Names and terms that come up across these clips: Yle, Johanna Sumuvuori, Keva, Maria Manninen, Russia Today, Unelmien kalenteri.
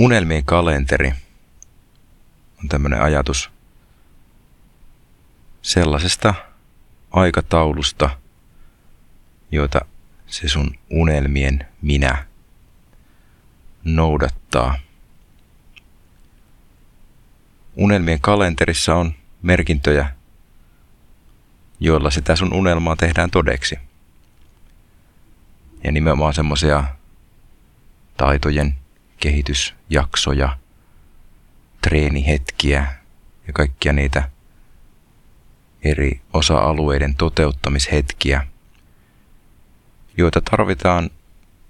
Unelmien kalenteri on tämmöinen ajatus sellaisesta aikataulusta, jota se sun unelmien minä noudattaa. Unelmien kalenterissa on merkintöjä, joilla sitä sun unelmaa tehdään todeksi. Ja nimenomaan semmoisia taitojen kehitysjaksoja, treenihetkiä ja kaikkia niitä eri osa-alueiden toteuttamishetkiä, joita tarvitaan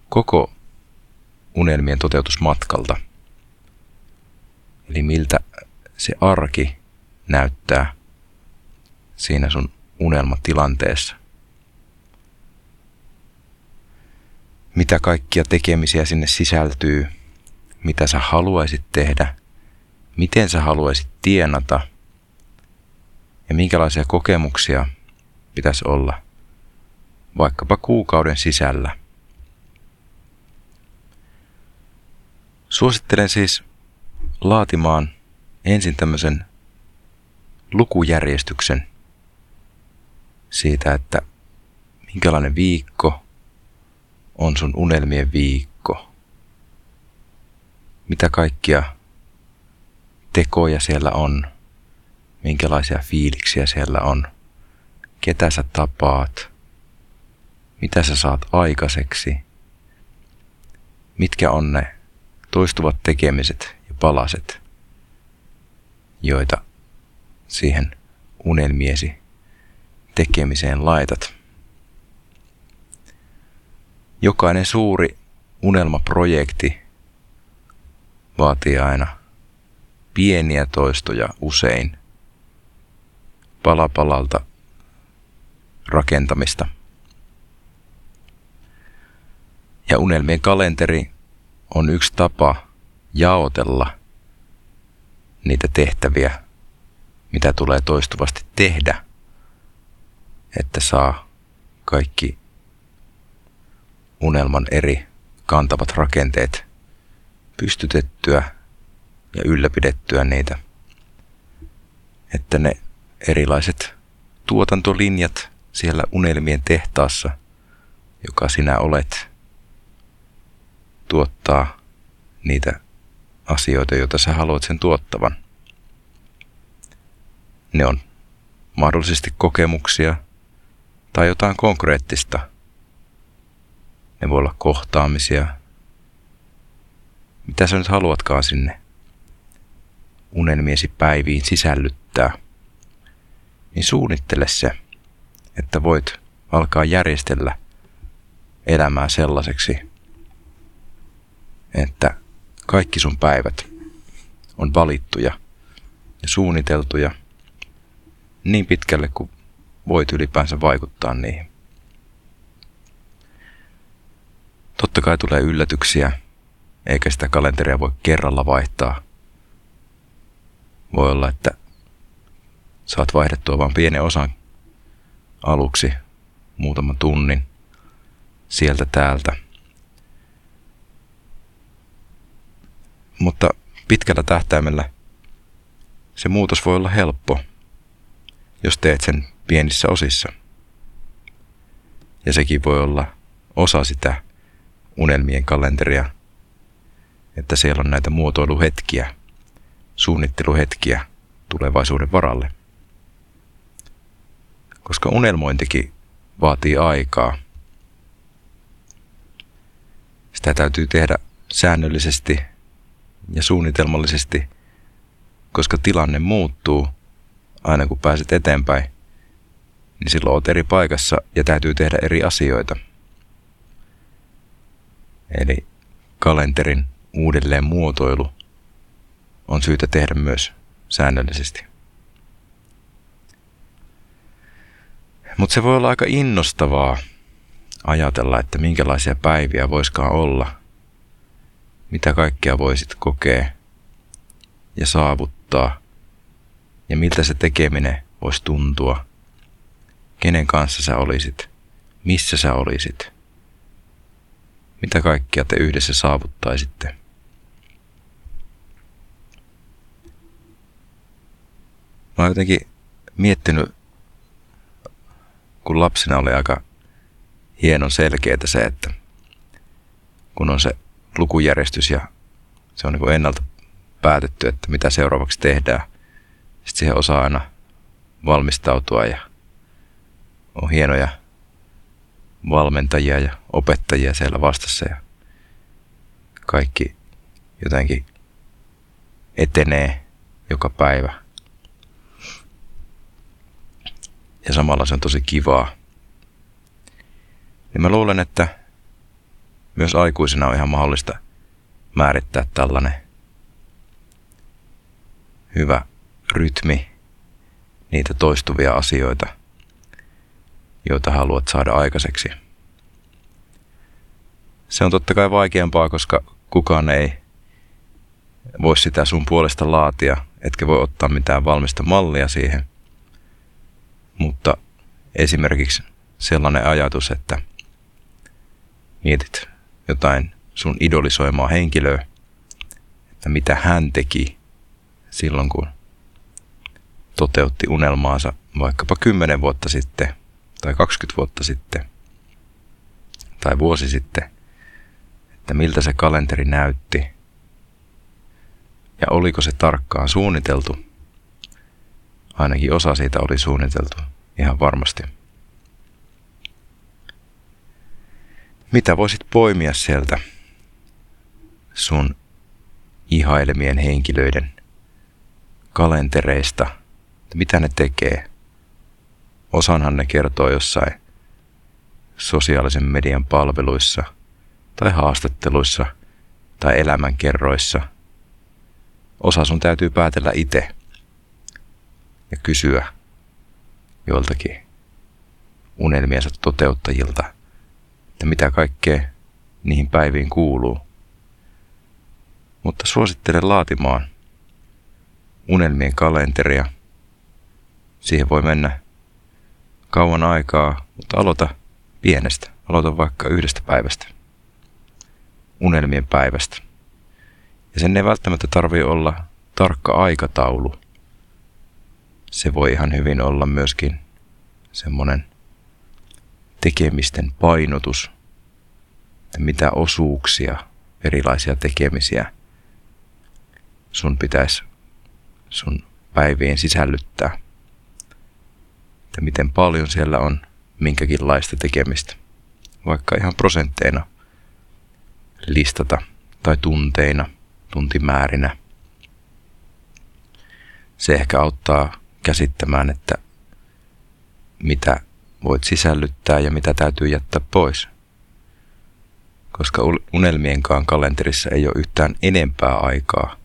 koko unelmien toteutusmatkalta. Eli miltä se arki näyttää siinä sun unelmatilanteessa. Mitä kaikkia tekemisiä sinne sisältyy, mitä sä haluaisit tehdä, miten sä haluaisit tienata ja minkälaisia kokemuksia pitäisi olla vaikkapa kuukauden sisällä. Suosittelen siis laatimaan ensin tämmöisen lukujärjestyksen siitä, että minkälainen viikko on sun unelmien viikko. Mitä kaikkia tekoja siellä on, minkälaisia fiiliksiä siellä on, ketä sä tapaat, mitä sä saat aikaiseksi, mitkä on ne toistuvat tekemiset ja palaset, joita siihen unelmiesi tekemiseen laitat. Jokainen suuri unelmaprojekti vaatii aina pieniä toistoja usein, pala palalta rakentamista. Ja unelmien kalenteri on yksi tapa jaotella niitä tehtäviä, mitä tulee toistuvasti tehdä, että saa kaikki unelman eri kantavat rakenteet pystytettyä ja ylläpidettyä niitä, että ne erilaiset tuotantolinjat siellä unelmien tehtaassa, joka sinä olet, tuottaa niitä asioita, joita sä haluat sen tuottavan. Ne on mahdollisesti kokemuksia tai jotain konkreettista. Ne voi olla kohtaamisia. Mitä sä nyt haluatkaan sinne unelmiesi päiviin sisällyttää, niin suunnittele se, että voit alkaa järjestellä elämää sellaiseksi, että kaikki sun päivät on valittuja ja suunniteltuja niin pitkälle kuin voit ylipäänsä vaikuttaa niihin. Totta kai tulee yllätyksiä, eikä sitä kalenteria voi kerralla vaihtaa. Voi olla, että saat vaihdettua vain pienen osan aluksi, muutaman tunnin, sieltä täältä. Mutta pitkällä tähtäimellä se muutos voi olla helppo, jos teet sen pienissä osissa. Ja sekin voi olla osa sitä unelmien kalenteria, että siellä on näitä muotoiluhetkiä, suunnitteluhetkiä tulevaisuuden varalle. Koska unelmointikin vaatii aikaa. Sitä täytyy tehdä säännöllisesti ja suunnitelmallisesti, koska tilanne muuttuu aina kun pääset eteenpäin, niin silloin olet eri paikassa ja täytyy tehdä eri asioita. Eli kalenterin uudelleen muotoilu on syytä tehdä myös säännöllisesti. Mutta se voi olla aika innostavaa ajatella, että minkälaisia päiviä voisikaan olla, mitä kaikkea voisit kokea ja saavuttaa ja miltä se tekeminen voisi tuntua, kenen kanssa sä olisit, missä sä olisit, mitä kaikkea te yhdessä saavuttaisitte. Mä oon jotenkin miettinyt, kun lapsena oli aika hienon selkeätä se, että kun on se lukujärjestys ja se on niin kuin ennalta päätetty, että mitä seuraavaksi tehdään, sitten siihen osaa aina valmistautua ja on hienoja valmentajia ja opettajia siellä vastassa ja kaikki jotenkin etenee joka päivä. Ja samalla se on tosi kivaa. Ja mä luulen, että myös aikuisena on ihan mahdollista määrittää tällainen hyvä rytmi, niitä toistuvia asioita, joita haluat saada aikaiseksi. Se on totta kai vaikeampaa, koska kukaan ei voi sitä sun puolesta laatia, etkä voi ottaa mitään valmista mallia siihen. Mutta esimerkiksi sellainen ajatus, että mietit jotain sun idolisoimaa henkilöä, että mitä hän teki silloin, kun toteutti unelmaansa vaikkapa 10 vuotta sitten, tai 20 vuotta sitten, tai vuosi sitten, että miltä se kalenteri näytti, ja oliko se tarkkaan suunniteltu. Ainakin osa siitä oli suunniteltu, ihan varmasti. Mitä voisit poimia sieltä sun ihailemien henkilöiden kalentereista? Mitä ne tekee? Osanhan ne kertoo jossain sosiaalisen median palveluissa, tai haastatteluissa, tai elämänkerroissa. Osa sun täytyy päätellä itse. Ja kysyä joltakin unelmiensa toteuttajilta, että mitä kaikkea niihin päiviin kuuluu. Mutta suosittelen laatimaan unelmien kalenteria. Siihen voi mennä kauan aikaa, mutta aloita pienestä. Aloita vaikka yhdestä päivästä. Unelmien päivästä. Ja sen ei välttämättä tarvitse olla tarkka aikataulu. Se voi ihan hyvin olla myöskin semmoinen tekemisten painotus, että mitä osuuksia, erilaisia tekemisiä sun pitäisi sun päivien sisällyttää. Että miten paljon siellä on minkäkinlaista tekemistä, vaikka ihan prosentteina listata tai tunteina, tuntimäärinä. Se ehkä auttaa käsittämään, että mitä voit sisällyttää ja mitä täytyy jättää pois. Koska unelmienkaan kalenterissa ei ole yhtään enempää aikaa.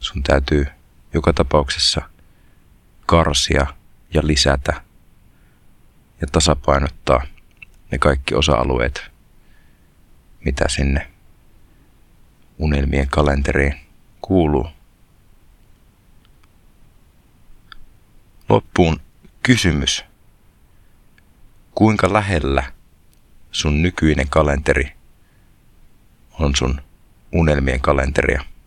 Sun täytyy joka tapauksessa karsia ja lisätä ja tasapainottaa ne kaikki osa-alueet, mitä sinne unelmien kalenteriin kuuluu. Loppuun kysymys. Kuinka lähellä sun nykyinen kalenteri on sun unelmien kalenteria?